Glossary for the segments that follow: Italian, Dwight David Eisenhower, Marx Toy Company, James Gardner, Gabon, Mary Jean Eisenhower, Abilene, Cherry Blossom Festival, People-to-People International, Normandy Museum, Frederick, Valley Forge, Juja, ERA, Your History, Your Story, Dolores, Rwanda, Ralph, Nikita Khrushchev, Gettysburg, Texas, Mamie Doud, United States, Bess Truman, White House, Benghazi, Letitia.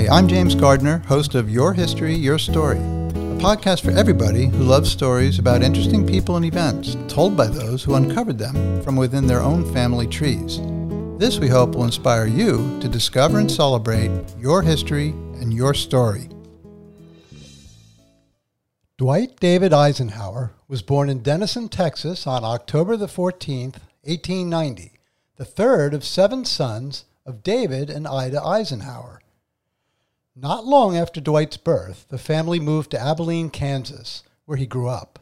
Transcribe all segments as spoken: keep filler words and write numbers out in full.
Hi, I'm James Gardner, host of Your History, Your Story, a podcast for everybody who loves stories about interesting people and events told by those who uncovered them from within their own family trees. This, we hope, will inspire you to discover and celebrate your history and your story. Dwight David Eisenhower was born in Denison, Texas on October the fourteenth, eighteen ninety, the third of seven sons of David and Ida Eisenhower. Not long after Dwight's birth, the family moved to Abilene, Kansas, where he grew up.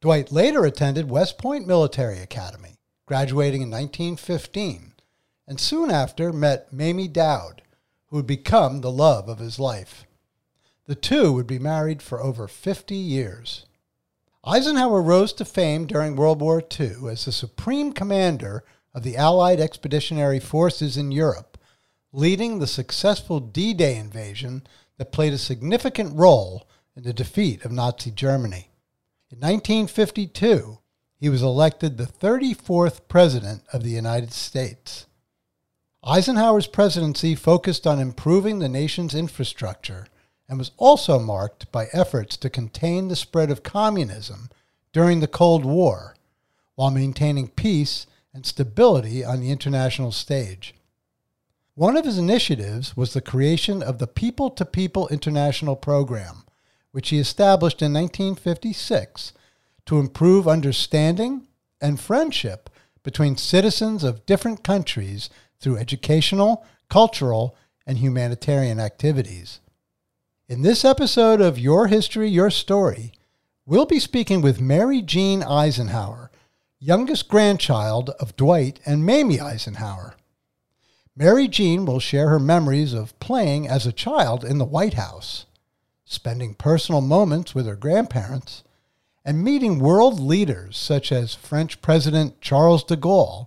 Dwight later attended West Point Military Academy, graduating in nineteen fifteen, and soon after met Mamie Doud, who would become the love of his life. The two would be married for over fifty years. Eisenhower rose to fame during World War Two as the Supreme Commander of the Allied Expeditionary Forces in Europe, leading the successful D-Day invasion that played a significant role in the defeat of Nazi Germany. In nineteen fifty-two, he was elected the thirty-fourth President of the United States. Eisenhower's presidency focused on improving the nation's infrastructure and was also marked by efforts to contain the spread of communism during the Cold War, while maintaining peace and stability on the international stage. One of his initiatives was the creation of the People-to-People International program, which he established in nineteen fifty-six to improve understanding and friendship between citizens of different countries through educational, cultural, and humanitarian activities. In this episode of Your History, Your Story, we'll be speaking with Mary Jean Eisenhower, youngest grandchild of Dwight and Mamie Eisenhower. Mary Jean will share her memories of playing as a child in the White House, spending personal moments with her grandparents, and meeting world leaders such as French President Charles de Gaulle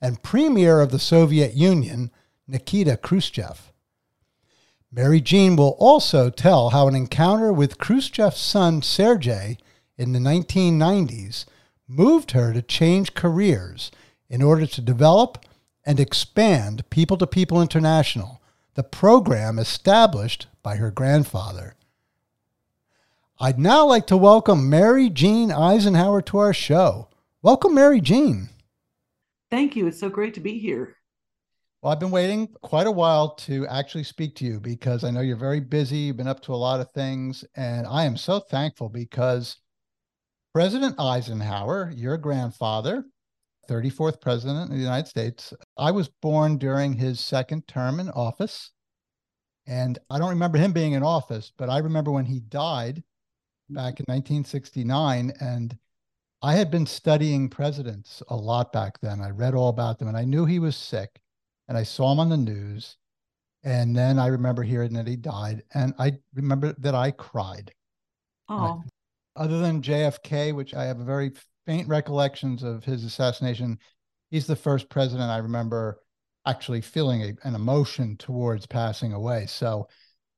and Premier of the Soviet Union, Nikita Khrushchev. Mary Jean will also tell how an encounter with Khrushchev's son Sergei in the nineteen nineties moved her to change careers in order to develop and expand People-to-People International, the program established by her grandfather. I'd now like to welcome Mary Jean Eisenhower to our show. Welcome, Mary Jean. Thank you. It's so great to be here. Well, I've been waiting quite a while to actually speak to you because I know you're very busy. You've been up to a lot of things, and I am so thankful because President Eisenhower, your grandfather, thirty-fourth President of the United States. I was born during his second term in office, and I don't remember him being in office, but I remember when he died back in nineteen sixty-nine, and I had been studying presidents a lot back then. I read all about them, and I knew he was sick, and I saw him on the news, and then I remember hearing that he died, and I remember that I cried. Oh. Other than J F K, which I have a very faint recollections of his assassination, he's the first president I remember actually feeling a, an emotion towards passing away. So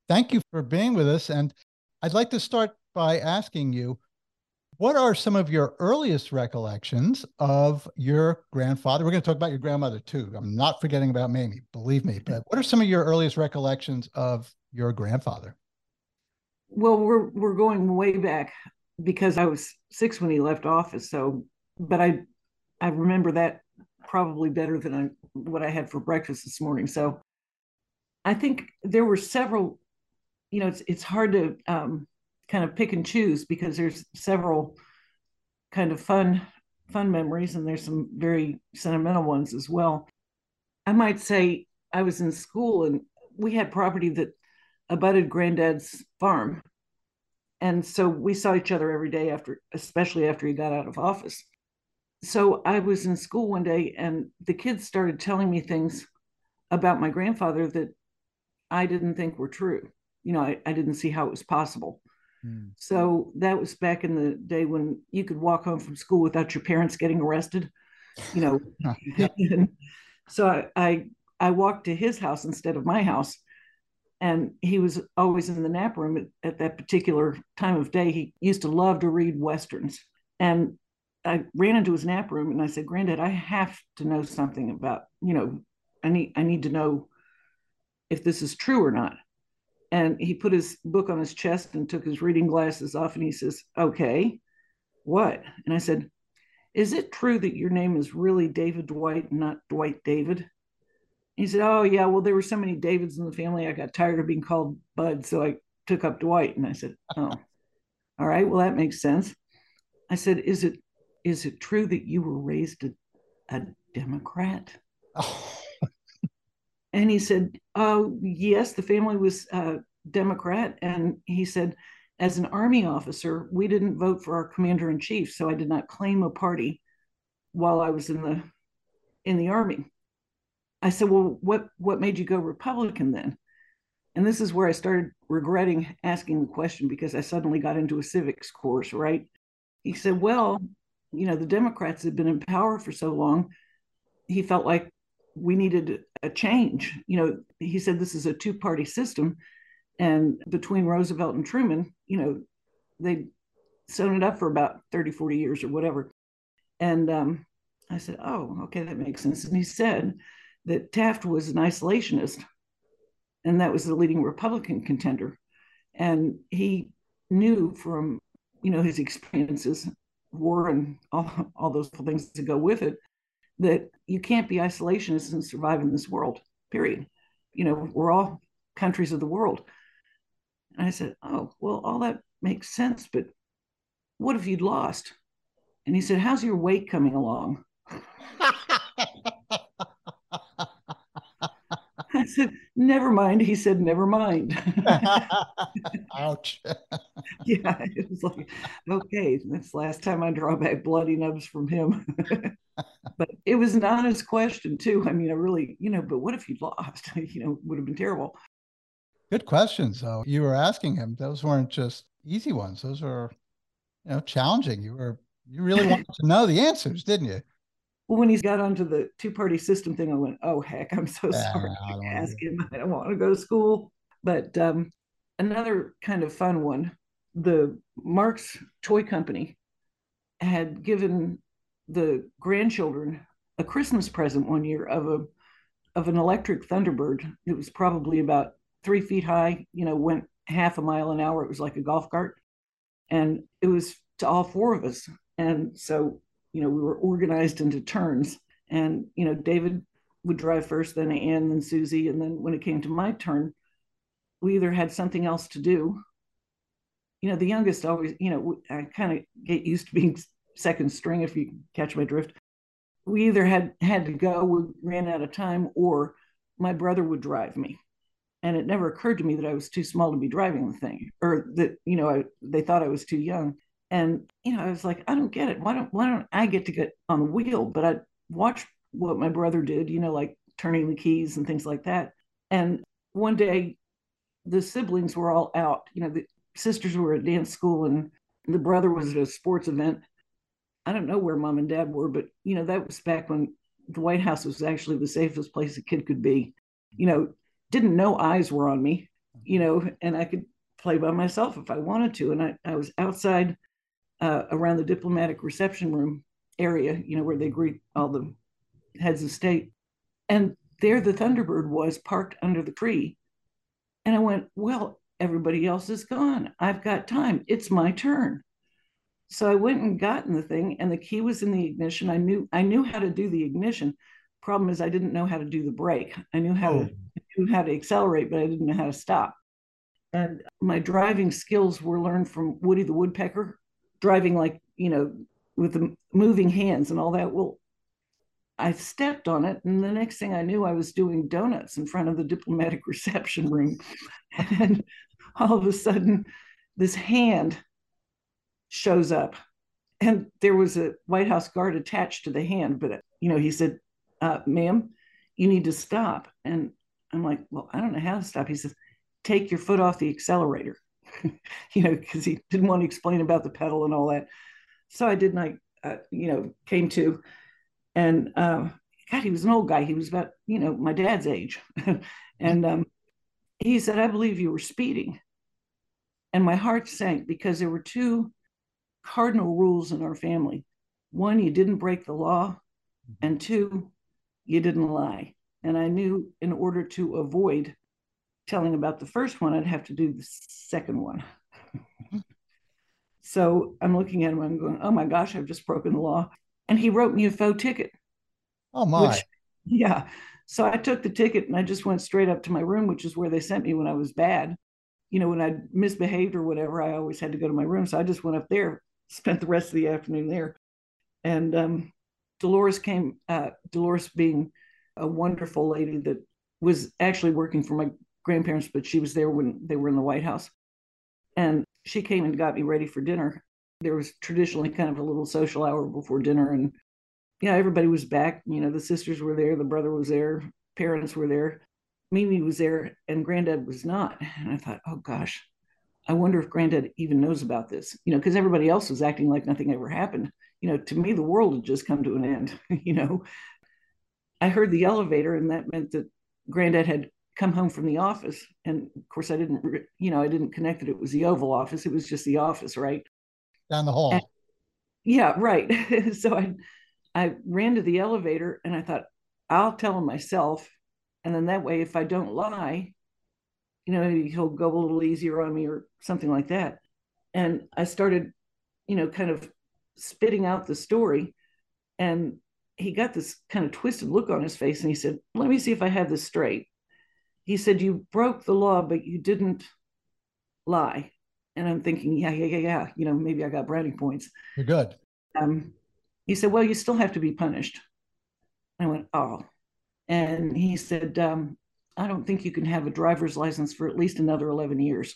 thank you for being with us. And I'd like to start by asking you, what are some of your earliest recollections of your grandfather? We're going to talk about your grandmother too. I'm not forgetting about Mamie, believe me, but what are some of your earliest recollections of your grandfather? Well, we're, we're going way back, because I was six when he left office. So, but I, I remember that probably better than I, what I had for breakfast this morning. So I think there were several, you know, it's, it's hard to um, kind of pick and choose because there's several kind of fun, fun memories. And there's some very sentimental ones as well. I might say I was in school and we had property that abutted Granddad's farm. And so we saw each other every day after, especially after he got out of office. So I was in school one day and the kids started telling me things about my grandfather that I didn't think were true. You know, I, I didn't see how it was possible. Mm. So that was back in the day when you could walk home from school without your parents getting arrested, you know. So I, I, I walked to his house instead of my house. And he was always in the nap room at, at that particular time of day. He used to love to read Westerns. And I ran into his nap room and I said, "Granddad, I have to know something about, you know, I need, I need to know if this is true or not." And he put his book on his chest and took his reading glasses off. And he says, okay, what? And I said, is it true that your name is really David Dwight, not Dwight David? He said, oh, yeah, well, there were so many Davids in the family. I got tired of being called Bud, so I took up Dwight. And I said, oh, all right, well, that makes sense. I said, is it is it true that you were raised a, a Democrat? Oh. And he said, oh, yes, the family was uh, Democrat. And he said, as an Army officer, we didn't vote for our commander in chief. So I did not claim a party while I was in the in the Army. I said, well, what, what made you go Republican then? And this is where I started regretting asking the question, because I suddenly got into a civics course, right? He said, well, you know, the Democrats had been in power for so long, he felt like we needed a change. You know, he said, this is a two-party system. And between Roosevelt and Truman, you know, they'd sewn it up for about thirty, forty years or whatever. And um, I said, oh, okay, that makes sense. And he said that Taft was an isolationist, and that was the leading Republican contender. And he knew from, you know, his experiences, war and all, all those things that go with it, that you can't be isolationist and survive in this world, period. You know, we're all countries of the world. And I said, oh, well, all that makes sense, but what if you'd lost? And he said, how's your weight coming along? I said, never mind. He said, never mind. Ouch. Yeah, it was like, okay, that's the last time I draw back bloody nubs from him. But it was an honest question, too. I mean, I really, you know, but what if you lost? You know, it would have been terrible. Good questions, though. You were asking him. Those weren't just easy ones. Those were, you know, challenging. You were, you really wanted to know the answers, didn't you? Well, when he got onto the two-party system thing, I went, oh, heck, I'm so yeah, sorry to ask him. I don't want to go to school. But um, another kind of fun one, the Marx Toy Company had given the grandchildren a Christmas present one year of a of an electric Thunderbird. It was probably about three feet high, you know, went half a mile an hour. It was like a golf cart. And it was to all four of us. And so, you know, we were organized into turns, and, you know, David would drive first, then Ann, then Susie. And then when it came to my turn, we either had something else to do. You know, the youngest always, you know, I kind of get used to being second string, if you catch my drift. We either had, had to go, we ran out of time, or my brother would drive me. And it never occurred to me that I was too small to be driving the thing, or that, you know, I, they thought I was too young. And, you know, I was like, I don't get it. Why don't why don't I get to get on the wheel? But I watched what my brother did, you know, like turning the keys and things like that. And one day the siblings were all out. You know, the sisters were at dance school and the brother was at a sports event. I don't know where mom and dad were, but, you know, that was back when the White House was actually the safest place a kid could be. You know, didn't know eyes were on me, you know, and I could play by myself if I wanted to. And I, I was outside Uh, around the diplomatic reception room area, you know, where they greet all the heads of state. And there the Thunderbird was parked under the tree. And I went, well, everybody else is gone. I've got time. It's my turn. So I went and got in the thing, and the key was in the ignition. I knew I knew how to do the ignition. Problem is, I didn't know how to do the brake. I knew how, oh. to, I knew how to accelerate, but I didn't know how to stop. And my driving skills were learned from Woody the Woodpecker, driving, like, you know, with the moving hands and all that. Well, I stepped on it, and the next thing I knew, I was doing donuts in front of the diplomatic reception room. And all of a sudden, this hand shows up, and there was a White House guard attached to the hand. But, you know, he said, uh, ma'am, you need to stop. And I'm like, well, I don't know how to stop. He says, take your foot off the accelerator. You know, because he didn't want to explain about the pedal and all that. So I didn't, I, uh, you know, came to, and uh, God, he was an old guy. He was about, you know, my dad's age. And um, he said, I believe you were speeding. And my heart sank, because there were two cardinal rules in our family. One, you didn't break the law. And two, you didn't lie. And I knew in order to avoid telling about the first one, I'd have to do the second one. So I'm looking at him, I'm going, oh my gosh, I've just broken the law. And he wrote me a faux ticket. Oh my. Which, yeah. So I took the ticket and I just went straight up to my room, which is where they sent me when I was bad. You know, when I misbehaved or whatever, I always had to go to my room. So I just went up there, spent the rest of the afternoon there. And um, Dolores came, uh, Dolores being a wonderful lady that was actually working for my grandparents, but she was there when they were in the White House. And she came and got me ready for dinner. There was traditionally kind of a little social hour before dinner. And, yeah, everybody was back. You know, the sisters were there. The brother was there. Parents were there. Mimi was there. And Granddad was not. And I thought, oh, gosh, I wonder if Granddad even knows about this. You know, because everybody else was acting like nothing ever happened. You know, to me, the world had just come to an end. You know, I heard the elevator, and that meant that Granddad had come home from the office. And of course, I didn't, you know, I didn't connect that it was the Oval Office. It was just the office, right? Down the hall. And, yeah, right. So I, I ran to the elevator and I thought, I'll tell him myself. And then that way, if I don't lie, you know, he'll go a little easier on me or something like that. And I started, you know, kind of spitting out the story. And he got this kind of twisted look on his face. And he said, let me see if I have this straight. He said, you broke the law, but you didn't lie. And I'm thinking, yeah, yeah, yeah, yeah. You know, maybe I got brownie points. You're good. Um, he said, well, you still have to be punished. I went, oh. And he said, um, I don't think you can have a driver's license for at least another eleven years.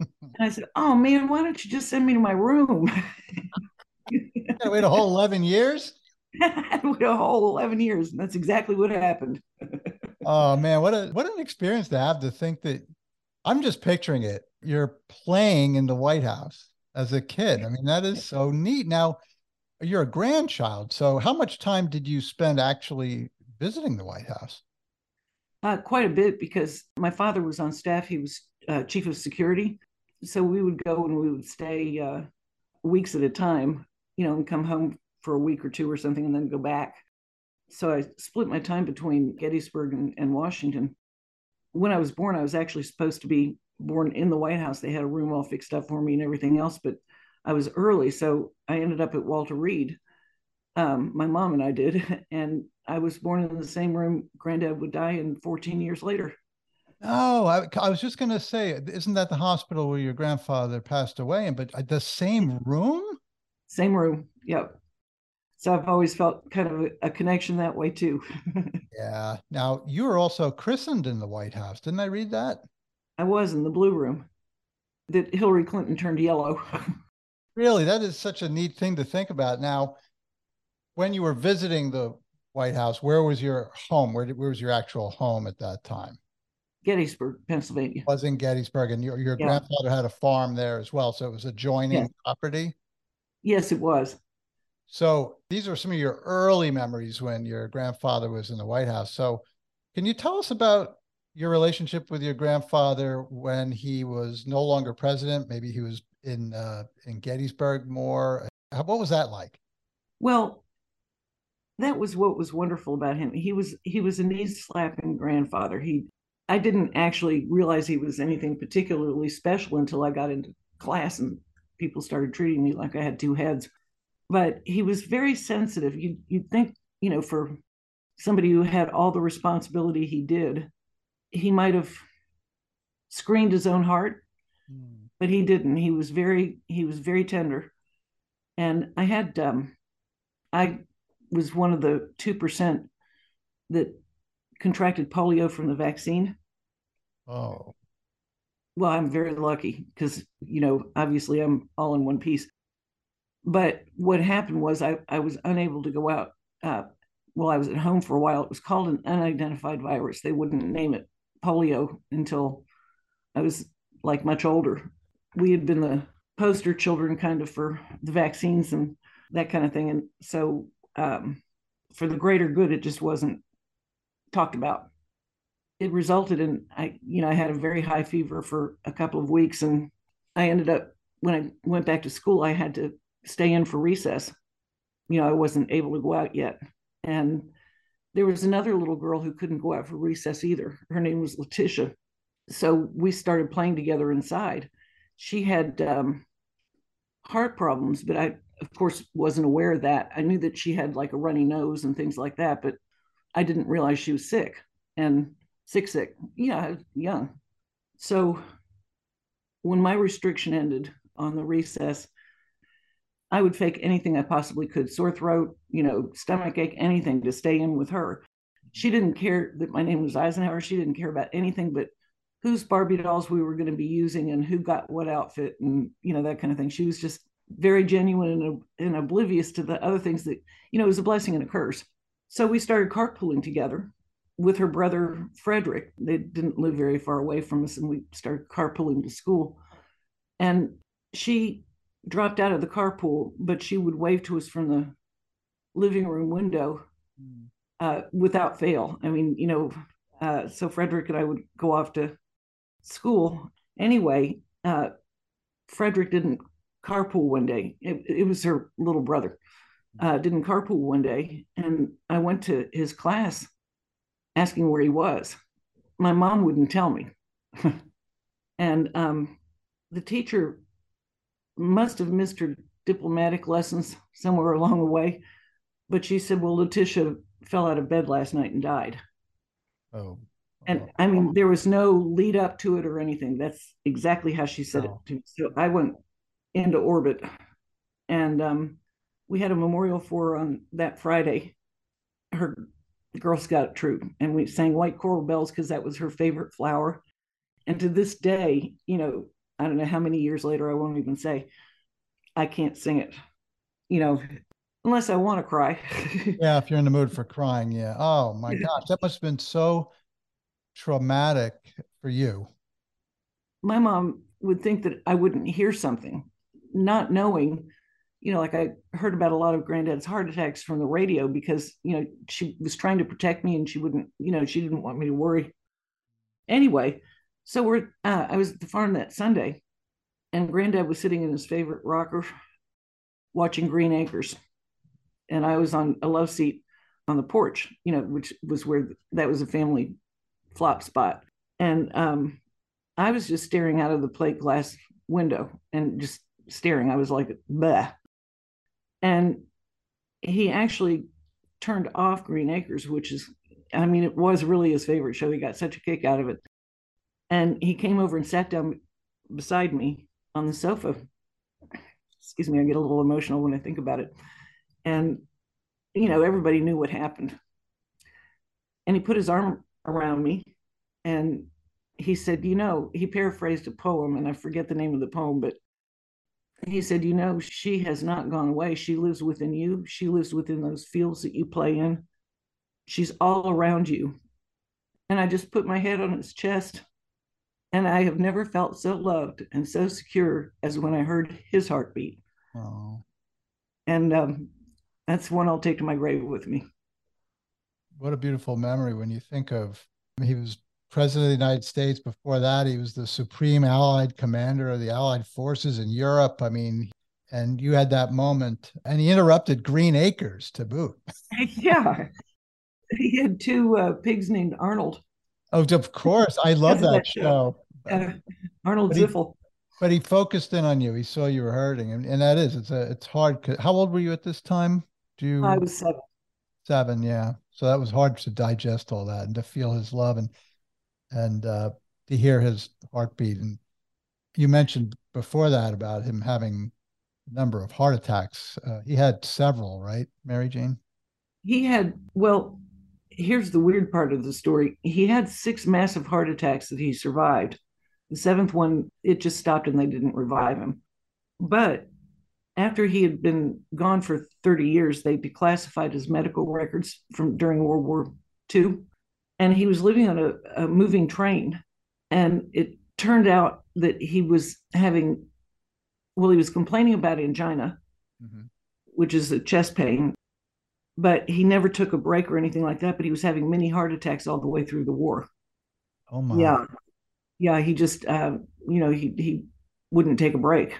And I said, oh, man, why don't you just send me to my room? You gotta wait a whole eleven years? I waited a whole eleven years. And that's exactly what happened. Oh, man, what a what an experience to have, to think that, I'm just picturing it. You're playing in the White House as a kid. I mean, that is so neat. Now, you're a grandchild. So how much time did you spend actually visiting the White House? Uh, quite a bit, because my father was on staff. He was uh, chief of security. So we would go and we would stay uh, weeks at a time, you know, and come home for a week or two or something and then go back. So I split my time between Gettysburg and, and Washington. When I was born, I was actually supposed to be born in the White House. They had a room all fixed up for me and everything else, but I was early. So I ended up at Walter Reed. Um, my mom and I did. And I was born in the same room Granddad would die in fourteen years later. Oh, I, I was just going to say, isn't that the hospital where your grandfather passed away in? But the same room? Same room. Yep. So I've always felt kind of a connection that way too. Yeah. Now, you were also christened in the White House. Didn't I read that? I was, in the blue room that Hillary Clinton turned yellow. Really, that is such a neat thing to think about. Now, when you were visiting the White House, where was your home? Where, did, where was your actual home at that time? Gettysburg, Pennsylvania. It was in Gettysburg, and your, your yeah. grandfather had a farm there as well, so it was adjoining yeah. property? Yes, it was. So these are some of your early memories when your grandfather was in the White House. So can you tell us about your relationship with your grandfather when he was no longer president? Maybe he was in uh, in Gettysburg more. What was that like? Well, that was what was wonderful about him. He was he was a knee-slapping grandfather. He I didn't actually realize he was anything particularly special until I got into class and people started treating me like I had two heads. But he was very sensitive. You, you'd think, you know, for somebody who had all the responsibility he did, he might have screened his own heart, mm. but he didn't. He was very, he was very tender. And I had, um, I was one of the two percent that contracted polio from the vaccine. Oh. Well, I'm very lucky because, you know, obviously I'm all in one piece. But what happened was I, I was unable to go out uh, while I was at home for a while. It was called an unidentified virus. They wouldn't name it polio until I was like much older. We had been the poster children kind of for the vaccines and that kind of thing. And so um, for the greater good, it just wasn't talked about. It resulted in, I, you know, I had a very high fever for a couple of weeks. And I ended up, when I went back to school, I had to stay in for recess. You know, I wasn't able to go out yet. And there was another little girl who couldn't go out for recess either. Her name was Letitia. so we started playing together inside. She had um, heart problems, but I, of course, wasn't aware of that. I knew that she had like a runny nose and things like that, but I didn't realize she was sick and sick, sick. Yeah, young. So when my restriction ended on the recess, I would fake anything I possibly could, sore throat, you know, stomach ache, anything to stay in with her. She didn't care that my name was Eisenhower. She didn't care about anything but whose Barbie dolls we were going to be using and who got what outfit and, you know, that kind of thing. She was just very genuine and, and oblivious to the other things that, you know, it was a blessing and a curse. So we started carpooling together with her brother, Frederick. They didn't live very far away from us, and we started carpooling to school. And she dropped out of the carpool, but she would wave to us from the living room window uh, without fail. I mean, you know, uh, so Frederick and I would go off to school. Anyway, uh, Frederick didn't carpool one day. It, it was her little brother. Uh, didn't carpool one day, and I went to his class asking where he was. My mom wouldn't tell me. And um, the teacher must have missed her diplomatic lessons somewhere along the way, but she said, well, Letitia fell out of bed last night and died. Oh. And I mean, there was no lead up to it or anything. That's exactly how she said oh. it to me. So I went into orbit, and um, we had a memorial for her on that Friday, her Girl Scout troop, and we sang White Coral Bells because that was her favorite flower. And to this day, you know, I don't know how many years later, I won't even say, I can't sing it, you know, unless I want to cry. Yeah, if you're in the mood for crying, yeah. Oh my gosh, that must have been so traumatic for you. My mom would think that I wouldn't hear something, not knowing. You know, like I heard about a lot of granddad's heart attacks from the radio because, you know, she was trying to protect me and she wouldn't, you know, she didn't want me to worry. Anyway, so we're, uh, I was at the farm that Sunday, and granddad was sitting in his favorite rocker watching Green Acres. And I was on a love seat on the porch, you know, which was where that was a family flop spot. And um, I was just staring out of the plate glass window and just staring. I was like, bleh. And he actually turned off Green Acres, which is, I mean, it was really his favorite show. He got such a kick out of it. And he came over and sat down beside me on the sofa. Excuse me, I get a little emotional when I think about it. And, you know, everybody knew what happened. And he put his arm around me and he said, you know, he paraphrased a poem, and I forget the name of the poem, but he said, you know, she has not gone away. She lives within you. She lives within those fields that you play in. She's all around you. And I just put my head on his chest, and I have never felt so loved and so secure as when I heard his heartbeat. Oh. And um, that's one I'll take to my grave with me. What a beautiful memory when you think of, I mean, he was President of the United States. Before that, he was the Supreme Allied Commander of the Allied Forces in Europe. I mean, and you had that moment, and he interrupted Green Acres to boot. Yeah. He had two uh, pigs named Arnold. Oh, of course. I love that, that show. Uh, Arnold Ziffel. But he focused in on you. He saw you were hurting. And, and that is, it's a, it's hard. How old were you at this time? Do you? I was seven. Seven, yeah. So that was hard to digest all that and to feel his love. And And uh, to hear his heartbeat. And you mentioned before that about him having a number of heart attacks. Uh, he had several, right, Mary Jean? He had, well, here's the weird part of the story. He had six massive heart attacks that he survived. The seventh one, it just stopped and they didn't revive him. But after he had been gone for thirty years, they declassified his medical records from during World War Two. And he was living on a, a moving train, and it turned out that he was having, well, he was complaining about angina, mm-hmm. which is a chest pain, but he never took a break or anything like that, but he was having mini heart attacks all the way through the war. Oh my. Yeah. Yeah. He just, uh, you know, he, he wouldn't take a break.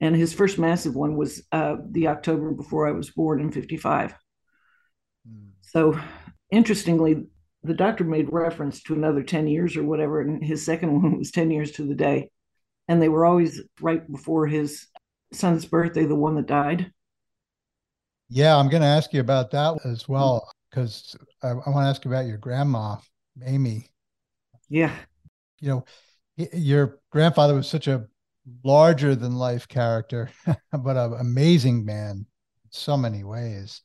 And his first massive one was uh, the October before I was born in fifty-five. Mm. So interestingly, the doctor made reference to another ten years or whatever, and his second one was ten years to the day. And they were always right before his son's birthday, the one that died. Yeah, I'm going to ask you about that as well, because I, I want to ask you about your grandma, Mamie. Yeah. You know, your grandfather was such a larger-than-life character, but an amazing man in so many ways.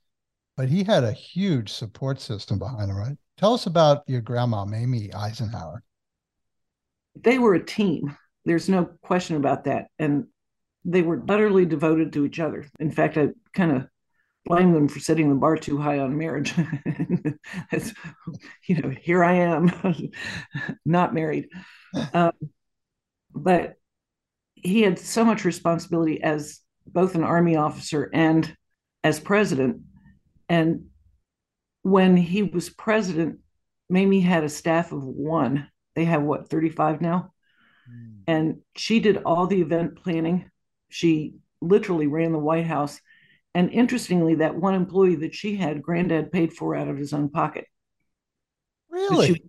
But he had a huge support system behind him, right? Tell us about your grandma, Mamie Eisenhower. They were a team. There's no question about that. And they were utterly devoted to each other. In fact, I kind of blame them for setting the bar too high on marriage. That's, you know, here I am, not married. um, but he had so much responsibility as both an army officer and as president. And when he was president, Mamie had a staff of one. They have, what, thirty-five now? Mm. And she did all the event planning. She literally ran the White House. And interestingly, that one employee that she had, Granddad paid for out of his own pocket. Really? She,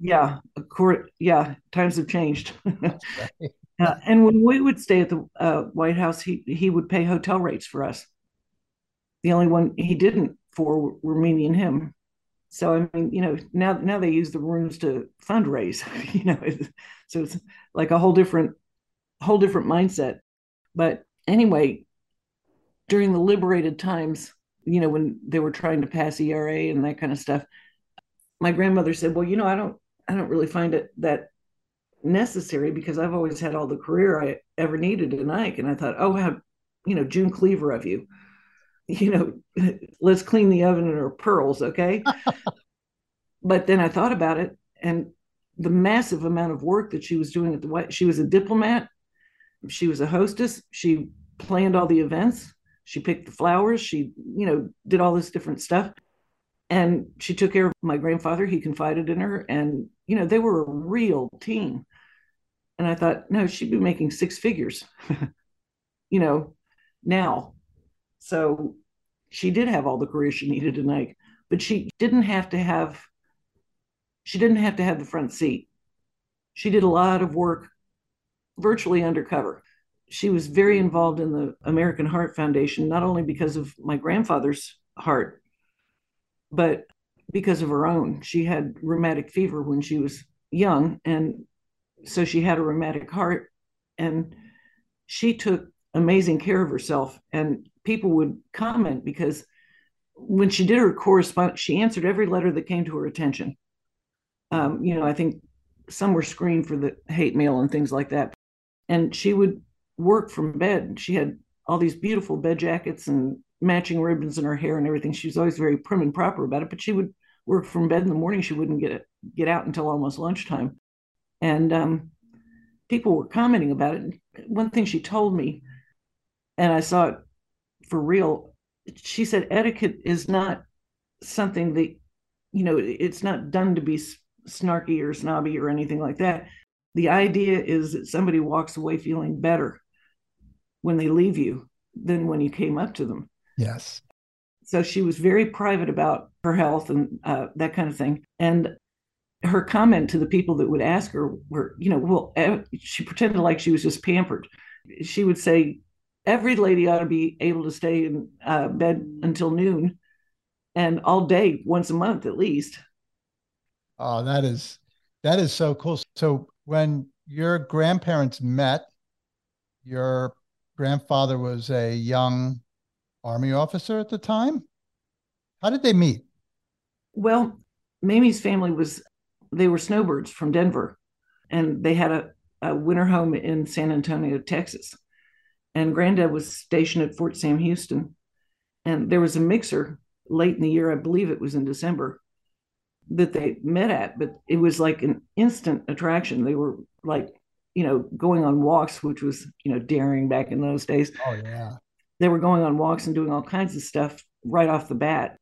yeah. Of course, yeah. Times have changed. uh, and when we would stay at the uh, White House, he, he would pay hotel rates for us. The only one he didn't for were me and him. So, I mean, you know, now now they use the rooms to fundraise, you know, it's, so it's like a whole different, whole different mindset. But anyway, during the liberated times, you know, when they were trying to pass E R A and that kind of stuff, my grandmother said, well, you know, I don't, I don't really find it that necessary because I've always had all the career I ever needed in Ike. And I thought, oh, how, you know, June Cleaver of you, you know, let's clean the oven and our pearls. Okay. But then I thought about it and the massive amount of work that she was doing at the White, she was a diplomat. She was a hostess. She planned all the events. She picked the flowers. She, you know, did all this different stuff. And she took care of my grandfather. He confided in her. And, you know, they were a real team. And I thought, no, she'd be making six figures, you know, now. So she did have all the career she needed in Ike, but she didn't have to have, she didn't have to have the front seat. She did a lot of work virtually undercover. She was very involved in the American Heart Foundation, not only because of my grandfather's heart, but because of her own. She had rheumatic fever when she was young. And so she had a rheumatic heart and she took amazing care of herself. And people would comment because when she did her correspondence, she answered every letter that came to her attention. Um, you know, I think some were screened for the hate mail and things like that. And she would work from bed. She had all these beautiful bed jackets and matching ribbons in her hair and everything. She was always very prim and proper about it, but she would work from bed in the morning. She wouldn't get it, get out until almost lunchtime. And um, people were commenting about it. One thing she told me, and I saw it for real, she said, etiquette is not something that, you know, it's not done to be snarky or snobby or anything like that. The idea is that somebody walks away feeling better when they leave you than when you came up to them. Yes. So she was very private about her health and uh, that kind of thing. And her comment to the people that would ask her were, you know, well, she pretended like she was just pampered. She would say, every lady ought to be able to stay in uh, bed until noon and all day, once a month at least. Oh, that is, that is so cool. So when your grandparents met, your grandfather was a young army officer at the time. How did they meet? Well, Mamie's family was, they were snowbirds from Denver, and they had a, a winter home in San Antonio, Texas. And Granddad was stationed at Fort Sam Houston. And there was a mixer late in the year, I believe it was in December, that they met at, but it was like an instant attraction. They were like, you know, going on walks, which was, you know, daring back in those days. Oh, yeah. They were going on walks and doing all kinds of stuff right off the bat.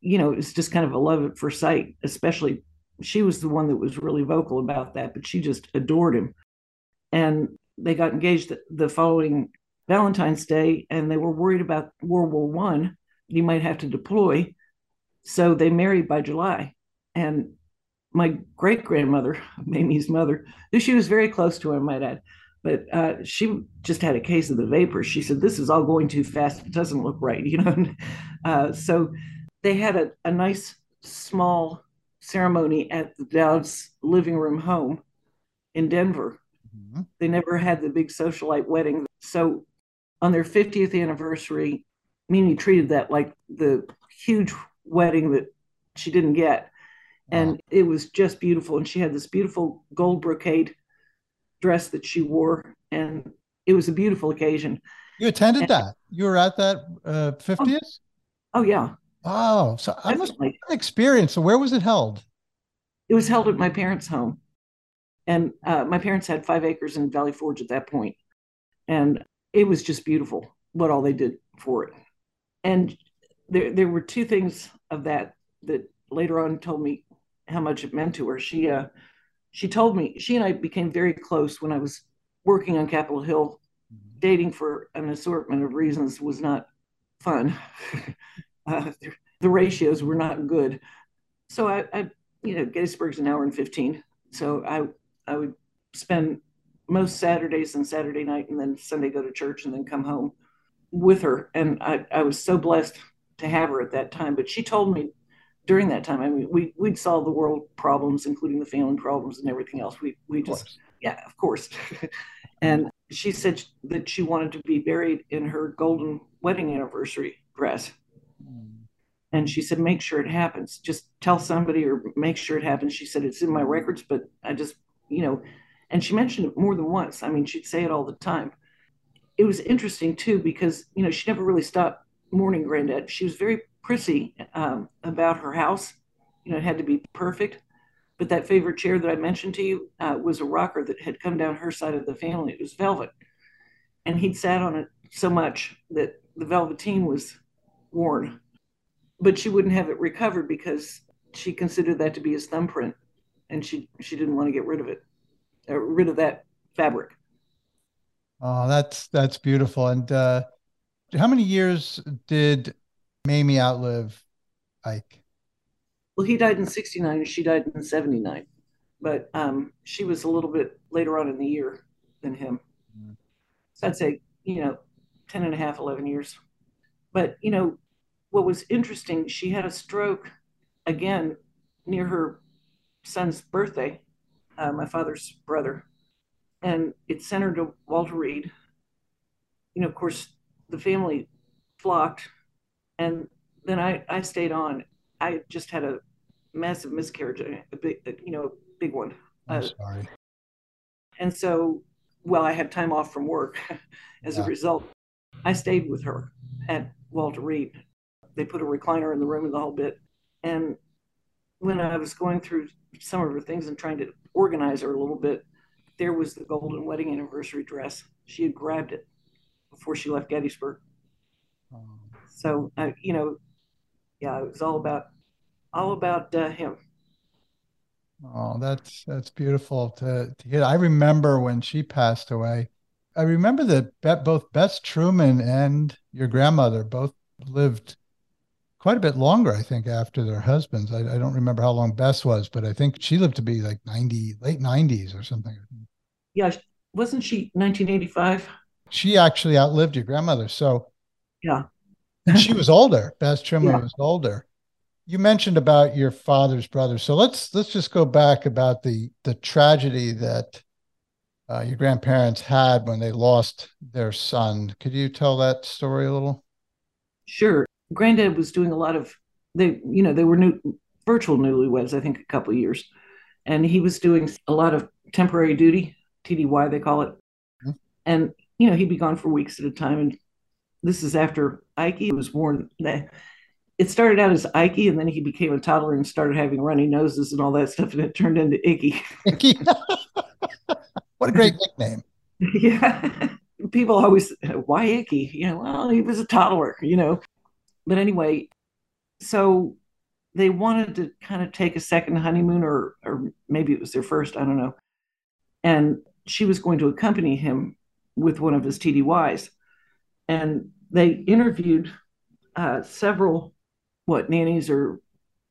You know, it's just kind of a love at first sight, especially she was the one that was really vocal about that, but she just adored him. And they got engaged the, the following Valentine's Day, and they were worried about World War One. You might have to deploy. So they married by July. And my great-grandmother, Mamie's mother, who she was very close to, I might add, but uh, she just had a case of the vapors. She said, this is all going too fast. It doesn't look right, you know. uh, so they had a, a nice small ceremony at the Dowd's living room home in Denver. Mm-hmm. They never had the big socialite wedding. So on their fiftieth anniversary, Mamie treated that like the huge wedding that she didn't get. And it was just beautiful. And she had this beautiful gold brocade dress that she wore. And it was a beautiful occasion. You attended and, that? You were at that uh, fiftieth? Oh, oh, yeah. Wow. So I must have an experience. So where was it held? It was held at my parents' home. And uh, my parents had five acres in Valley Forge at that point. And it was just beautiful, what all they did for it. And there, there were two things of that that later on told me how much it meant to her. She uh, she told me, she and I became very close when I was working on Capitol Hill. Mm-hmm. Dating, for an assortment of reasons, was not fun. uh, the ratios were not good. So I, I, you know, Gettysburg's an hour and fifteen. So I, I would spend most Saturdays and Saturday night and then Sunday go to church and then come home with her. And I, I was so blessed to have her at that time. But she told me during that time, I mean, we, we'd solve the world problems, including the family problems and everything else. We we of just, course. yeah, of course. And she said that she wanted to be buried in her golden wedding anniversary dress. Mm. And she said, make sure it happens. Just tell somebody or make sure it happens. She said, it's in my records, but I just, you know, and she mentioned it more than once. I mean, she'd say it all the time. It was interesting too, because, you know, she never really stopped mourning Granddad. She was very prissy um, about her house. You know, it had to be perfect. But that favorite chair that I mentioned to you uh, was a rocker that had come down her side of the family. It was velvet. And he'd sat on it so much that the velveteen was worn. But she wouldn't have it recovered because she considered that to be his thumbprint. And she, she didn't want to get rid of it, or rid of that fabric. Oh, that's, that's beautiful. And uh, how many years did Mamie outlive Ike? Well, he died in sixty-nine and she died in seventy-nine. But um, she was a little bit later on in the year than him. Mm-hmm. So I'd say, you know, ten and a half, eleven years. But, you know, what was interesting, she had a stroke again near her son's birthday, uh, my father's brother, and it sent her to Walter Reed. You know, of course, the family flocked, and then I, I stayed on. I just had a massive miscarriage, a big, a, you know, a big one. I'm uh, sorry. And so, well, I had time off from work as yeah. a result. I stayed with her at Walter Reed. They put a recliner in the room and the whole bit. And when I was going through some of her things and trying to organize her a little bit, there was the golden wedding anniversary dress. She had grabbed it before she left Gettysburg. Um, so, I, you know, yeah, it was all about, all about uh, him. Oh, that's, that's beautiful to, to hear. I remember when she passed away. I remember that both Bess Truman and your grandmother both lived quite a bit longer, I think, after their husbands. I, I don't remember how long Bess was, but I think she lived to be like ninety, late nineties or something. Yeah, wasn't she nineteen eighty-five? She actually outlived your grandmother. So yeah, she was older. Bess Truman yeah. was older. You mentioned about your father's brother, so let's let's just go back about the the tragedy that uh, your grandparents had when they lost their son. Could you tell that story a little? Sure. Granddad was doing a lot of, they, you know, they were new, virtual newlyweds, I think, a couple of years. And he was doing a lot of temporary duty, T D Y, they call it. Mm-hmm. And, you know, he'd be gone for weeks at a time. And this is after Ike was born. It started out as Ike, and then he became a toddler and started having runny noses and all that stuff. And it turned into Icky. Icky. What a great nickname. Yeah. People always, why Icky? You know, well, he was a toddler, you know. But anyway, so they wanted to kind of take a second honeymoon, or or maybe it was their first, I don't know. And she was going to accompany him with one of his T D Ys. And they interviewed uh, several, what, nannies or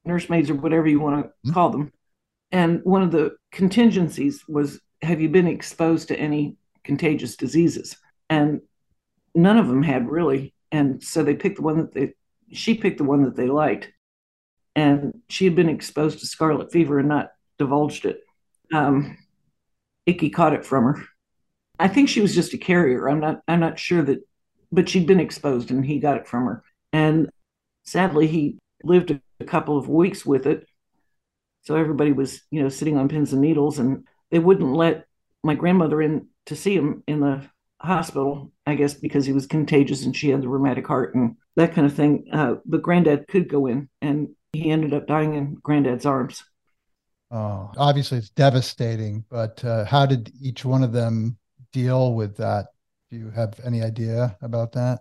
nursemaids or whatever you want to mm-hmm. call them. And one of the contingencies was, have you been exposed to any contagious diseases? And none of them had really. And so they picked the one that they, she picked the one that they liked. And she had been exposed to scarlet fever and not divulged it. Um, Icky caught it from her. I think she was just a carrier. I'm not, I'm not sure that, but she'd been exposed and he got it from her. And sadly, he lived a couple of weeks with it. So everybody was, you know, sitting on pins and needles, and they wouldn't let my grandmother in to see him in the hospital, I guess, because he was contagious and she had the rheumatic heart and that kind of thing. Uh, but Granddad could go in, and he ended up dying in Granddad's arms. Oh, obviously it's devastating, but uh, how did each one of them deal with that? Do you have any idea about that?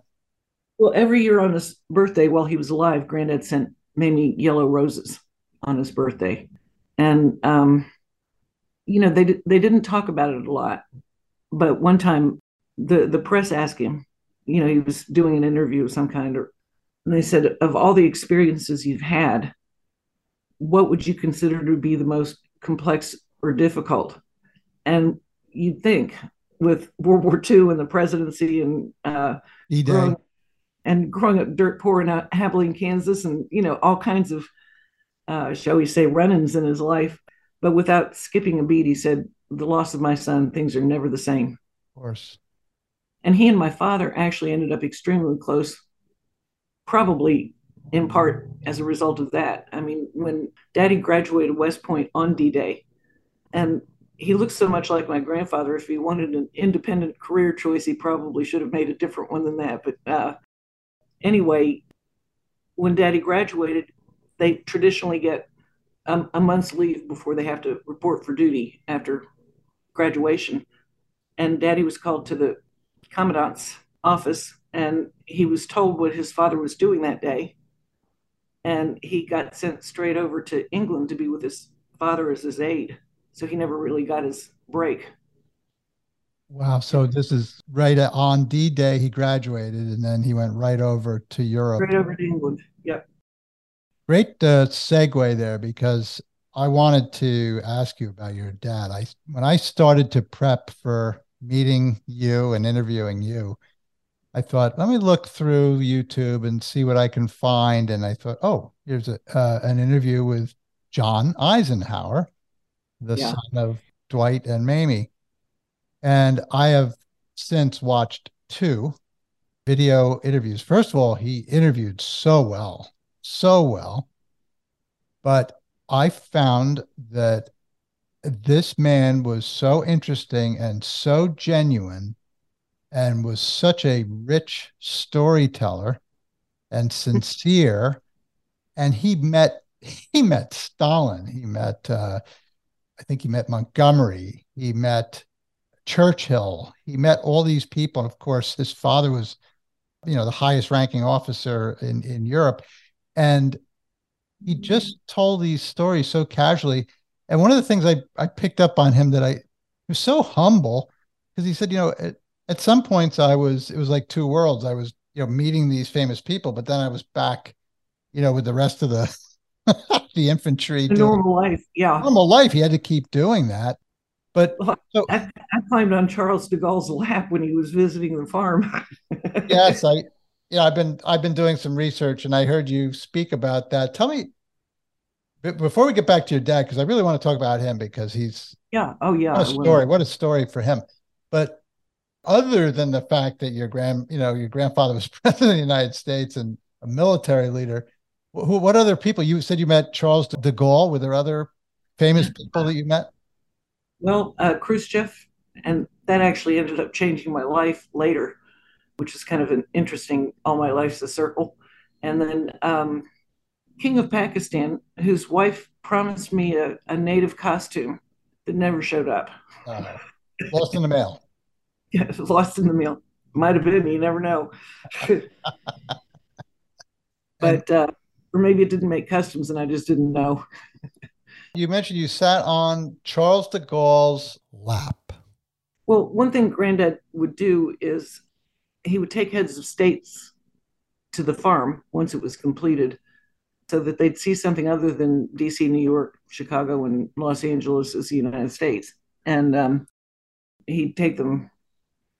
Well, every year on his birthday, while he was alive, Granddad sent Mamie yellow roses on his birthday. And, um, you know, they they didn't talk about it a lot. But one time the, the press asked him, you know, he was doing an interview of some kind, or, and they said, of all the experiences you've had, what would you consider to be the most complex or difficult? And you'd think with World War Two and the presidency and uh, D-Day. Growing, and growing up dirt poor in Abilene, Kansas, and, you know, all kinds of, uh, shall we say, run-ins in his life. But without skipping a beat, he said, the loss of my son, things are never the same. Of course. And he and my father actually ended up extremely close, probably in part as a result of that. I mean, when Daddy graduated West Point on D-Day, and he looked so much like my grandfather, if he wanted an independent career choice, he probably should have made a different one than that. But uh, anyway, when Daddy graduated, they traditionally get a, a month's leave before they have to report for duty after graduation. And Daddy was called to the commandant's office, and he was told what his father was doing that day. And he got sent straight over to England to be with his father as his aide. So he never really got his break. Wow. So this is right on D-Day, he graduated, and then he went right over to Europe. Right over to England. Yep. Great uh, segue there, because I wanted to ask you about your dad. I When I started to prep for meeting you and interviewing you, I thought, let me look through YouTube and see what I can find. And I thought, oh, here's a, uh, an interview with John Eisenhower, the yeah. son of Dwight and Mamie. And I have since watched two video interviews. First of all, he interviewed so well, so well. But I found that this man was so interesting and so genuine, and was such a rich storyteller and sincere. And he met he met Stalin. He met, uh, I think he met Montgomery. He met Churchill. He met all these people. And of course, his father was, you know, the highest ranking officer in, in Europe. And he just told these stories so casually. And one of the things I, I picked up on him that I, he was so humble, because he said, you know, it, at some points I was, it was like two worlds. I was, you know, meeting these famous people, but then I was back, you know, with the rest of the, the infantry. The normal life. Yeah. Normal life. He had to keep doing that. But well, so, I, I climbed on Charles de Gaulle's lap when he was visiting the farm. Yes. I, you know, I've been, I've been doing some research, and I heard you speak about that. Tell me, before we get back to your dad, because I really want to talk about him, because he's, yeah. Oh yeah. What a story. What a story for him. But other than the fact that your grand, you know, your grandfather was president of the United States and a military leader, who, what other people? You said you met Charles de Gaulle. Were there other famous people that you met? Well, uh, Khrushchev, and that actually ended up changing my life later, which is kind of an interesting, all my life's a circle. And then um, King of Pakistan, whose wife promised me a, a native costume that never showed up. Uh, lost in the mail. Yeah, lost in the mail. Might have been. You never know. But uh, or maybe it didn't make customs, and I just didn't know. You mentioned you sat on Charles de Gaulle's lap. Well, one thing Granddad would do is he would take heads of states to the farm once it was completed, so that they'd see something other than D C, New York, Chicago and Los Angeles is the United States. And um, he'd take them,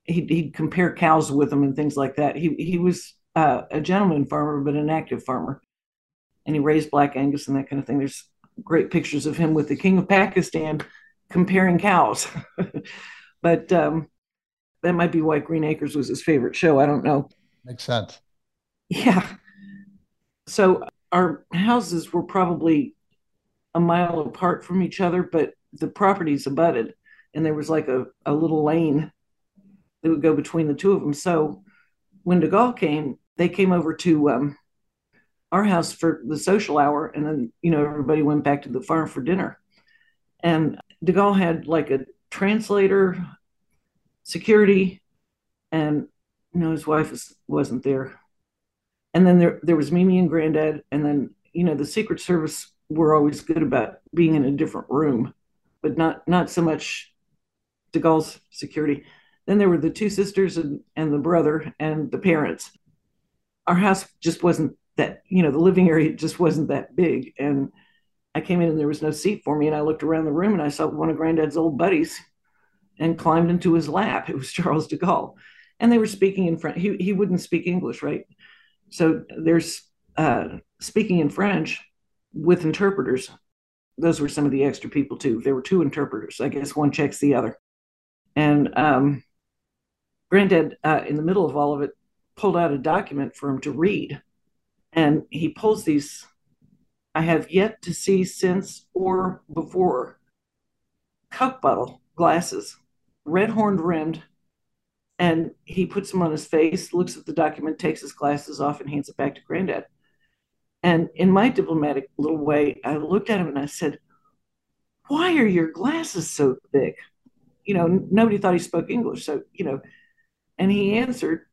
he'd, he'd compare cows with them and things like that. He, he was uh, a gentleman farmer, but an active farmer. And he raised Black Angus and that kind of thing. There's great pictures of him with the King of Pakistan comparing cows. But um, that might be why Green Acres was his favorite show. I don't know. Makes sense. Yeah. So our houses were probably a mile apart from each other, but the properties abutted. And there was like a, a little lane that would go between the two of them. So when de Gaulle came, they came over to um, our house for the social hour. And then, you know, everybody went back to the farm for dinner. And de Gaulle had like a translator, security, and, you know, his wife was, wasn't there. And then there, there was Mimi and Granddad. And then, you know, the Secret Service were always good about being in a different room, but not, not so much de Gaulle's security. Then there were the two sisters and, and the brother and the parents. Our house just wasn't that, you know, the living area just wasn't that big. And I came in and there was no seat for me. And I looked around the room and I saw one of Granddad's old buddies and climbed into his lap. It was Charles de Gaulle. And they were speaking in French. He, he wouldn't speak English, right? So there's uh, speaking in French with interpreters. Those were some of the extra people too. There were two interpreters. I guess one checks the other. And um, Granddad, uh, in the middle of all of it, pulled out a document for him to read. And he pulls these, I have yet to see since or before, cup bottle glasses, red horned rimmed. And he puts them on his face, looks at the document, takes his glasses off, and hands it back to Granddad. And in my diplomatic little way, I looked at him and I said, why are your glasses so thick? You know, nobody thought he spoke English. So, you know, and he answered,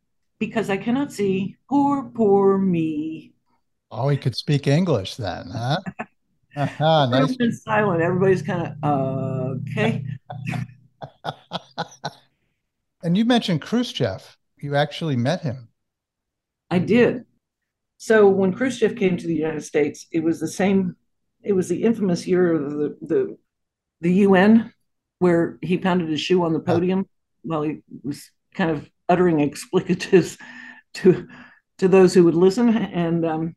because I cannot see, poor, poor me. Oh, he could speak English then, huh? Uh-huh, nice. It's been silent. Everybody's kind of, uh, okay. And you mentioned Khrushchev. You actually met him. I did. So when Khrushchev came to the United States, it was the same, it was the infamous year of the the, the U N where he pounded his shoe on the podium oh. while he was kind of uttering expletives to to those who would listen. And um,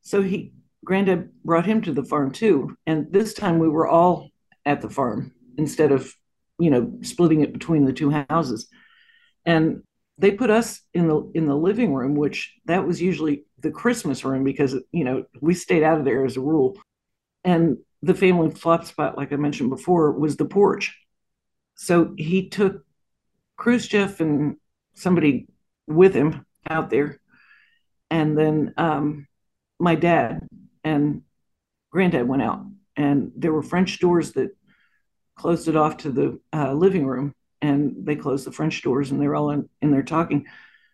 so he, Granddad brought him to the farm too. And this time we were all at the farm instead of, you know, splitting it between the two houses. And they put us in the in the living room, which that was usually the Christmas room because, you know, we stayed out of there as a rule. And the family flop spot, like I mentioned before, was the porch. So he took Khrushchev and somebody with him out there. And then um, my dad and Granddad went out, and there were French doors that closed it off to the uh, living room, and they closed the French doors, and they were all in, in there talking.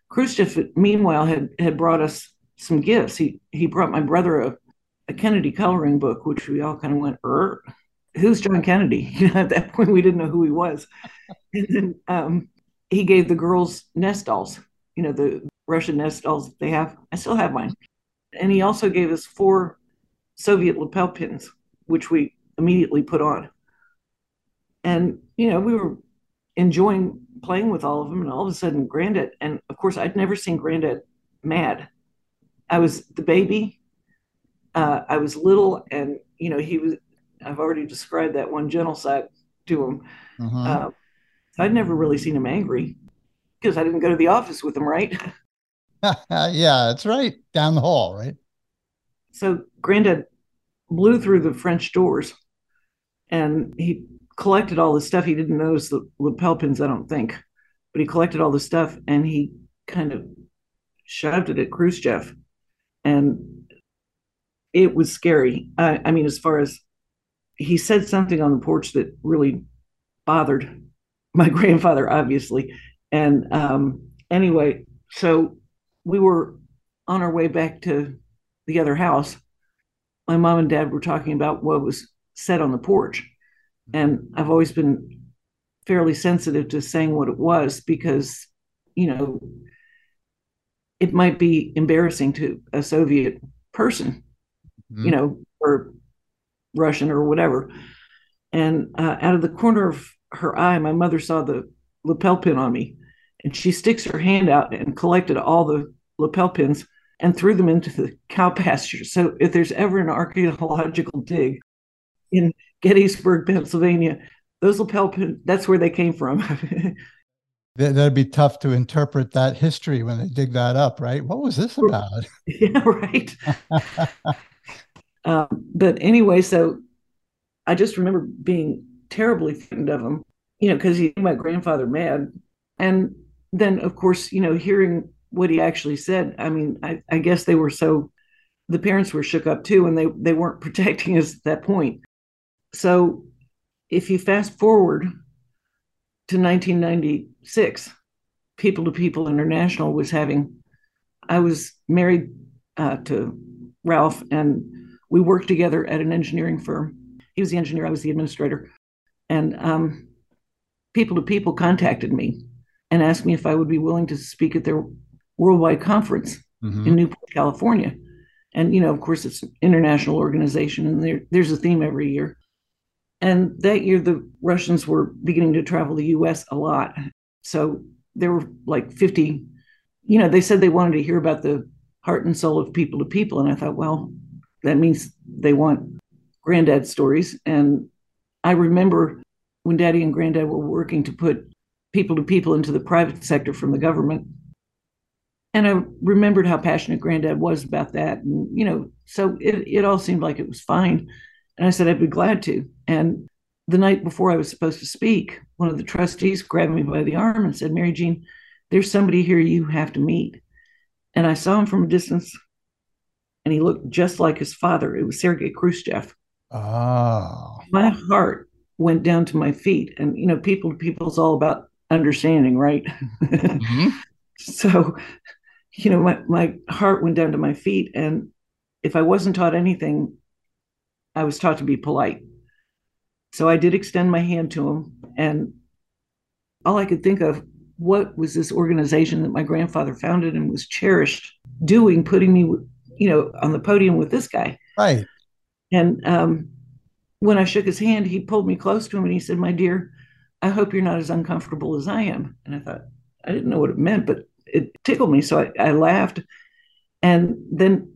Khrushchev, meanwhile, had, had brought us some gifts. He he brought my brother a, a Kennedy coloring book, which we all kind of went, er, who's John Kennedy? You know, at that point, we didn't know who he was. And then um, he gave the girls nest dolls, you know, the Russian nest dolls that they have. I still have mine. And he also gave us four Soviet lapel pins, which we immediately put on. And, you know, we were enjoying playing with all of them. And all of a sudden, Granddad, and of course, I'd never seen Granddad mad. I was the baby. Uh, I was little. And, you know, he was, I've already described that one gentle side to him. Uh-huh. Uh, I'd never really seen him angry because I didn't go to the office with him, right? Yeah, that's right. Down the hall, right? So Granddad blew through the French doors and he collected all the stuff. He didn't notice the lapel pins, I don't think, but he collected all the stuff and he kind of shoved it at Khrushchev. And it was scary. I, I mean, as far as he said something on the porch that really bothered my grandfather, obviously. And um, anyway, so we were on our way back to the other house. My mom and dad were talking about what was said on the porch. And I've always been fairly sensitive to saying what it was because, you know, it might be embarrassing to a Soviet person, mm-hmm. you know, or Russian or whatever. And uh, out of the corner of her eye, my mother saw the lapel pin on me, and she sticks her hand out and collected all the lapel pins and threw them into the cow pasture. So if there's ever an archaeological dig in Gettysburg, Pennsylvania, those lapel pins, that's where they came from. That'd be tough to interpret that history when they dig that up, right? What was this about? Yeah, right. um, but anyway, so I just remember being terribly frightened of him, you know, because he made my grandfather mad. And then, of course, you know, hearing what he actually said, I mean, I, I guess they were so, the parents were shook up too, and they, they weren't protecting us at that point. So if you fast forward to nineteen ninety-six, People-to-People International was having, I was married uh, to Ralph, and we worked together at an engineering firm. He was the engineer, I was the administrator. And um, People-to-People contacted me and asked me if I would be willing to speak at their worldwide conference mm-hmm. in Newport, California. And, you know, of course, it's an international organization, and there, there's a theme every year. And that year, the Russians were beginning to travel the U S a lot. So there were like fifty, you know, they said they wanted to hear about the heart and soul of people to people. And I thought, well, that means they want granddad stories. And I remember when Daddy and Granddad were working to put people to people into the private sector from the government. And I remembered how passionate Granddad was about that. And, you know, so it, it all seemed like it was fine. And I said, I'd be glad to. And the night before I was supposed to speak, one of the trustees grabbed me by the arm and said, Mary Jean, there's somebody here you have to meet. And I saw him from a distance, and he looked just like his father. It was Sergei Khrushchev. Oh. My heart went down to my feet. And, you know, people to people is all about understanding, right? Mm-hmm. So, you know, my, my heart went down to my feet. And if I wasn't taught anything, I was taught to be polite. So I did extend my hand to him. And all I could think of, what was this organization that my grandfather founded and was cherished doing, putting me, you know, on the podium with this guy? Right. And um, when I shook his hand, he pulled me close to him and he said, my dear, I hope you're not as uncomfortable as I am. And I thought, I didn't know what it meant, but it tickled me. So I, I laughed. And then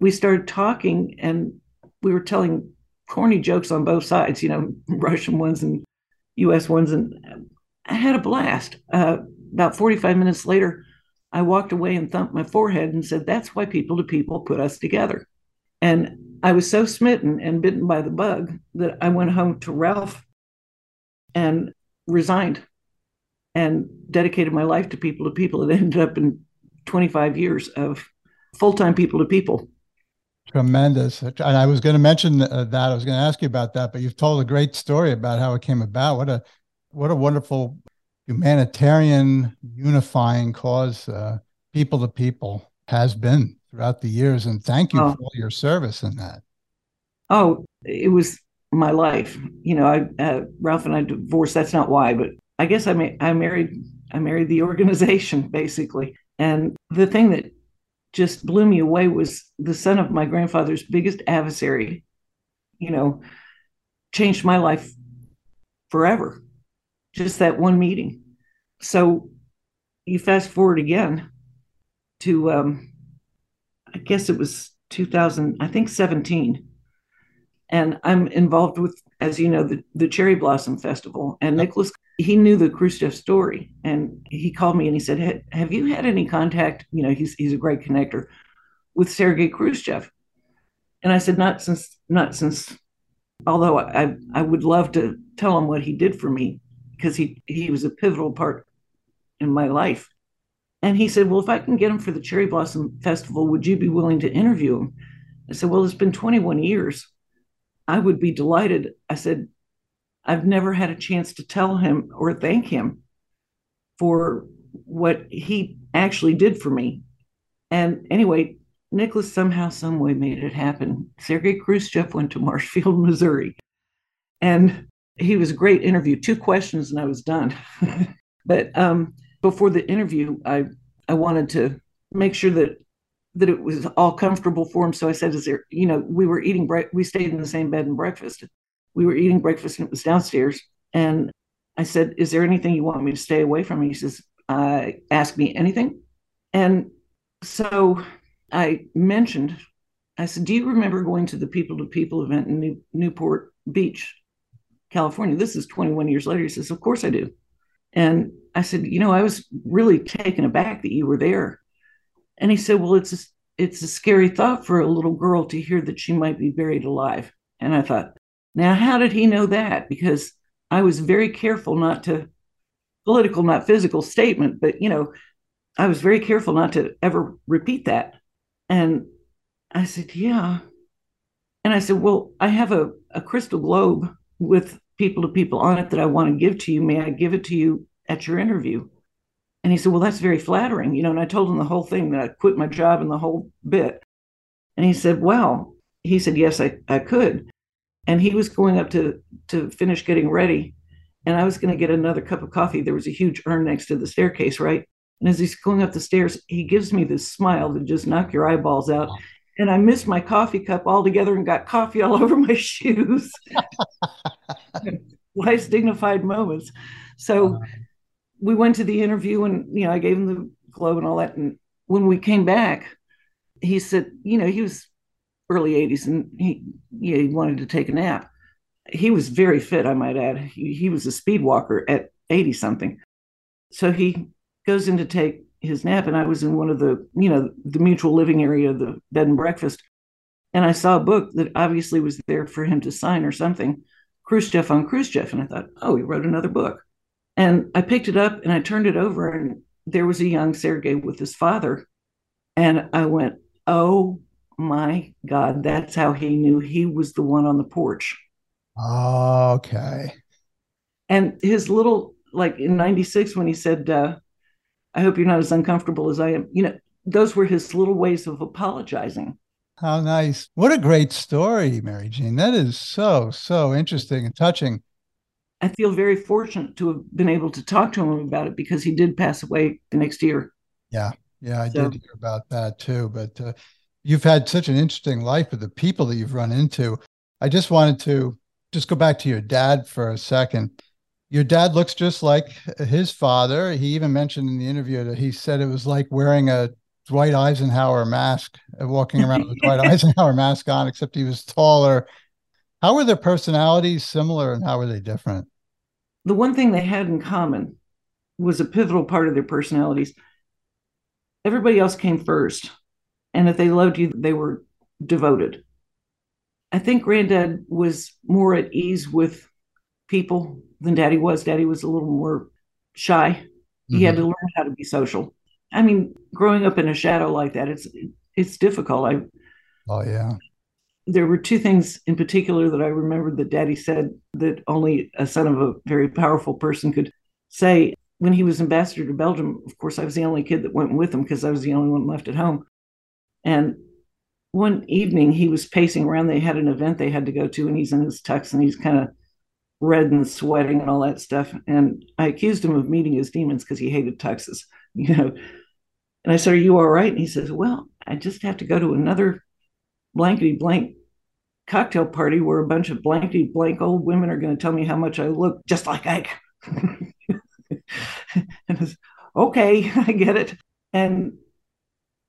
we started talking, and we were telling corny jokes on both sides, you know, Russian ones and U S ones. And I had a blast. Uh, about forty-five minutes later, I walked away and thumped my forehead and said, that's why people to people put us together. And I was so smitten and bitten by the bug that I went home to Ralph and resigned and dedicated my life to people to people. It ended up in twenty-five years of full-time people to people. Tremendous. And I was going to mention that. I was going to ask you about that, but you've told a great story about how it came about. What a what a wonderful humanitarian, unifying cause uh, people to people has been throughout the years. And thank you oh. for your service in that. Oh, it was my life. You know, I, uh, Ralph and I divorced. That's not why, but I guess I, ma- I married I married the organization, basically. And the thing that just blew me away was the son of my grandfather's biggest adversary, you know, changed my life forever, just that one meeting. So you fast forward again to, um, I guess it was two thousand, I think seventeen. And I'm involved with, as you know, the, the Cherry Blossom Festival. And Nicholas, he knew the Khrushchev story, and he called me and he said, have you had any contact? You know, he's he's a great connector with Sergei Khrushchev. And I said, not since, not since, although I, I would love to tell him what he did for me, because he, he was a pivotal part in my life. And he said, well, if I can get him for the Cherry Blossom Festival, would you be willing to interview him? I said, well, it's been twenty-one years. I would be delighted. I said, I've never had a chance to tell him or thank him for what he actually did for me. And anyway, Nicholas somehow, some way made it happen. Sergei Khrushchev went to Marshfield, Missouri, and he was a great interview. Two questions and I was done. But um, before the interview, I, I wanted to make sure that that it was all comfortable for him. So I said, is there, you know, we were eating, bre- we stayed in the same bed and breakfast. We were eating breakfast and it was downstairs. And I said, is there anything you want me to stay away from? And he says, uh, ask me anything. And so I mentioned, I said, do you remember going to the People-to-People event in New- Newport Beach, California? This is twenty-one years later. He says, of course I do. And I said, you know, I was really taken aback that you were there. And he said, well, it's a, it's a scary thought for a little girl to hear that she might be buried alive. And I thought, now, how did he know that? Because I was very careful not to, political, not physical statement, but, you know, I was very careful not to ever repeat that. And I said, yeah. And I said, well, I have a, a crystal globe with people to people on it that I want to give to you. May I give it to you at your interview? And he said, well, that's very flattering. You know, and I told him the whole thing, that I quit my job and the whole bit. And he said, well, he said, yes, I, I could. And he was going up to, to finish getting ready. And I was going to get another cup of coffee. There was a huge urn next to the staircase, right? And as he's going up the stairs, he gives me this smile that just knock your eyeballs out. And I missed my coffee cup altogether and got coffee all over my shoes. Life's dignified moments. So we went to the interview and, you know, I gave him the globe and all that. And when we came back, he said, you know, he was early eighties and he, you know, he wanted to take a nap. He was very fit, I might add. He, he was a speed walker at eighty something. So he goes in to take his nap. And I was in one of the, you know, the mutual living area of the bed and breakfast. And I saw a book that obviously was there for him to sign or something, Khrushchev on Khrushchev. And I thought, oh, he wrote another book. And I picked it up and I turned it over and there was a young Sergei with his father. And I went, oh my God, that's how he knew he was the one on the porch. Okay. And his little, like in ninety-six, when he said, uh, I hope you're not as uncomfortable as I am. You know, those were his little ways of apologizing. How nice. What a great story, Mary Jean. That is so, so interesting and touching. I feel very fortunate to have been able to talk to him about it because he did pass away the next year. Yeah. Yeah, I so. did hear about that too. But uh, you've had such an interesting life with the people that you've run into. I just wanted to just go back to your dad for a second. Your dad looks just like his father. He even mentioned in the interview that he said it was like wearing a Dwight Eisenhower mask, walking around with a Dwight Eisenhower mask on, except he was taller. How were their personalities similar and how were they different? The one thing they had in common was a pivotal part of their personalities. Everybody else came first. And if they loved you, they were devoted. I think Granddad was more at ease with people than Daddy was. Daddy was a little more shy. Mm-hmm. He had to learn how to be social. I mean, growing up in a shadow like that, it's it's difficult. I oh yeah. There were two things in particular that I remembered that Daddy said that only a son of a very powerful person could say. When he was ambassador to Belgium, of course, I was the only kid that went with him because I was the only one left at home. And one evening he was pacing around. They had an event they had to go to, and he's in his tux and he's kind of red and sweating and all that stuff. And I accused him of meeting his demons because he hated tuxes, you know. And I said, are you all right? And he says, well, I just have to go to another blankety blank cocktail party where a bunch of blankety blank old women are going to tell me how much I look just like Ike. And I said, okay, I get it. And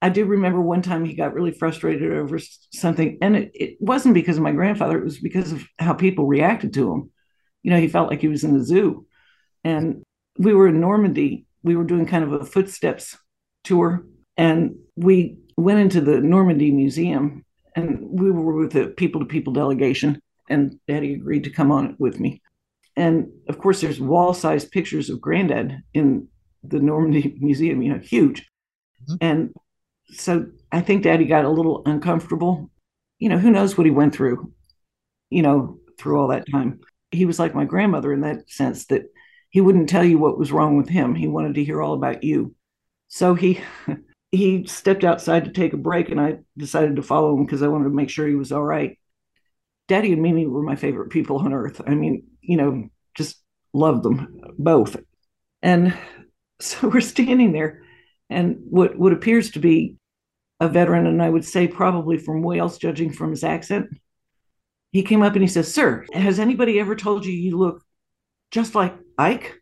I do remember one time he got really frustrated over something. And it, it wasn't because of my grandfather. It was because of how people reacted to him. You know, he felt like he was in a zoo. And we were in Normandy. We were doing kind of a footsteps tour. And we went into the Normandy Museum. And we were with a people-to-people delegation. And Daddy agreed to come on it with me. And, of course, there's wall-sized pictures of Granddad in the Normandy Museum, you know, huge. Mm-hmm. And so I think Daddy got a little uncomfortable. You know, who knows what he went through, you know, through all that time. He was like my grandmother in that sense that he wouldn't tell you what was wrong with him. He wanted to hear all about you. So he he stepped outside to take a break, and I decided to follow him because I wanted to make sure he was all right. Daddy and Mimi were my favorite people on earth. I mean, you know, just loved them both. And so we're standing there, and what, what appears to be a veteran, and I would say probably from Wales, judging from his accent. He came up and he says, "Sir, has anybody ever told you you look just like Ike?"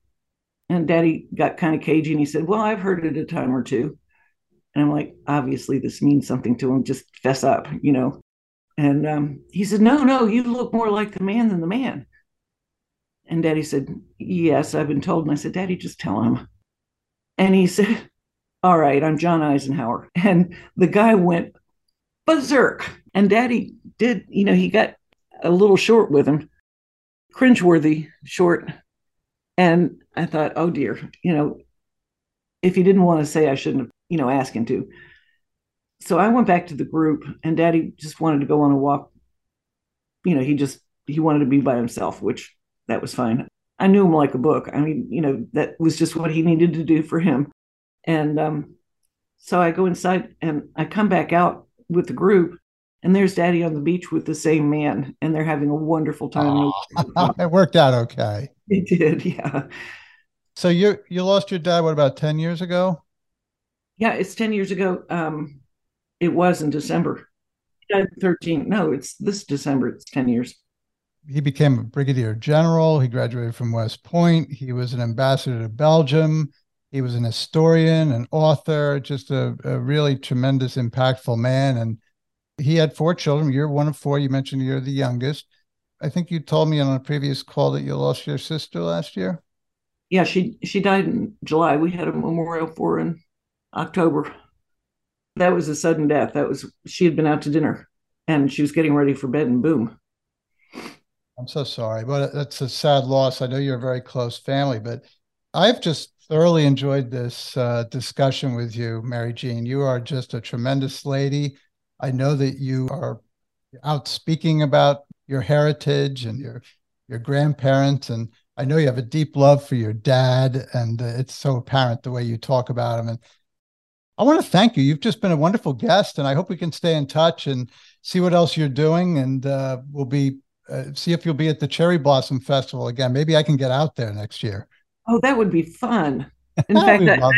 And Daddy got kind of cagey and he said, "Well, I've heard it a time or two." And I'm like, obviously this means something to him. Just fess up, you know. And um, he said, no, no, you look more like the man than the man. And Daddy said, yes, I've been told. And I said, Daddy, just tell him. And he said, all right, I'm John Eisenhower. And the guy went berserk. And Daddy did, you know, he got a little short with him, cringeworthy short. And I thought, oh, dear, you know, if he didn't want to say, I shouldn't have, you know, asked him to. So I went back to the group, and Daddy just wanted to go on a walk. You know, he just, he wanted to be by himself, which that was fine. I knew him like a book. I mean, you know, that was just what he needed to do for him. And um, so I go inside and I come back out with the group, and there's Daddy on the beach with the same man, and they're having a wonderful time. Oh, it worked out okay. It did, yeah. So you you lost your dad, what, about ten years ago? Yeah, it's ten years ago. Um, it was in December. I'm thirteen. No, it's this December. It's ten years. He became a brigadier general. He graduated from West Point. He was an ambassador to Belgium. He was an historian, an author, just a, a really tremendous, impactful man. And he had four children. You're one of four. You mentioned you're the youngest. I think you told me on a previous call that you lost your sister last year. Yeah, she she died in July. We had a memorial for her in October. That was a sudden death. That was, she had been out to dinner and she was getting ready for bed, and boom. I'm so sorry, but that's a sad loss. I know you're a very close family, but I've just thoroughly enjoyed this uh, discussion with you, Mary Jean. You are just a tremendous lady. I know that you are out speaking about your heritage and your your grandparents, and I know you have a deep love for your dad, and uh, it's so apparent the way you talk about him. And I want to thank you. You've just been a wonderful guest, and I hope we can stay in touch and see what else you're doing, and uh, we'll be uh, see if you'll be at the Cherry Blossom Festival again. Maybe I can get out there next year. Oh, that would be fun. In fact, I, I,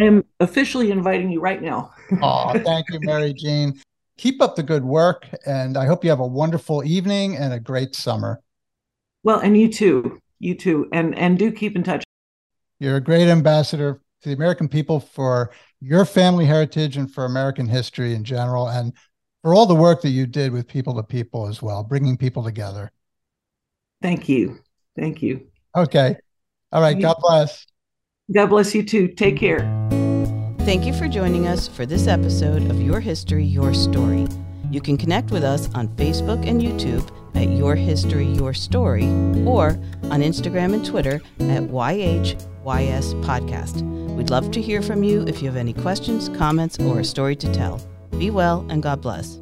I am officially inviting you right now. Oh, thank you, Mary Jean. Keep up the good work, and I hope you have a wonderful evening and a great summer. Well, and you too. You too. And and do keep in touch. You're a great ambassador to the American people for your family heritage and for American history in general, and for all the work that you did with People-to-People as well, bringing people together. Thank you. Thank you. Okay. All right. God bless. God bless you too. Take care. Thank you for joining us for this episode of Your History, Your Story. You can connect with us on Facebook and YouTube at Your History, Your Story, or on Instagram and Twitter at Y H Y S Podcast. We'd love to hear from you if you have any questions, comments, or a story to tell. Be well, and God bless.